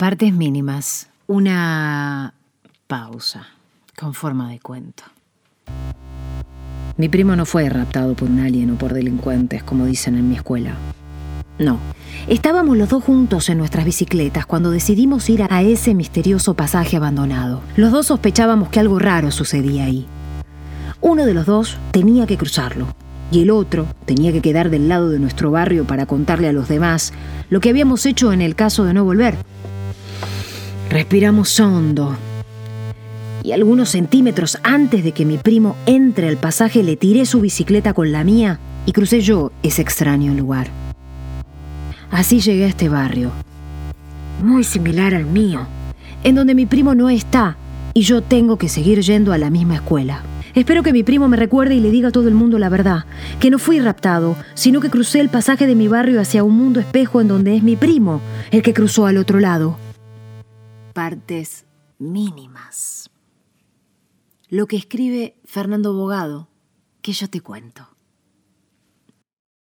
Partes mínimas, una pausa con forma de cuento. Mi primo no fue raptado por un alien o por delincuentes, como dicen en mi escuela. No. Estábamos los dos juntos en nuestras bicicletas cuando decidimos ir a ese misterioso pasaje abandonado. Los dos sospechábamos que algo raro sucedía ahí. Uno de los dos tenía que cruzarlo y el otro tenía que quedar del lado de nuestro barrio para contarle a los demás lo que habíamos hecho en el caso de no volver. Respiramos hondo y algunos centímetros antes de que mi primo entre al pasaje le tiré su bicicleta con la mía y crucé yo ese extraño lugar. Así llegué a este barrio, muy similar al mío, en donde mi primo no está y yo tengo que seguir yendo a la misma escuela. Espero que mi primo me recuerde y le diga a todo el mundo la verdad, que no fui raptado, sino que crucé el pasaje de mi barrio hacia un mundo espejo en donde es mi primo el que cruzó al otro lado. Partes mínimas. Lo que escribe Fernando Bogado, que yo te cuento.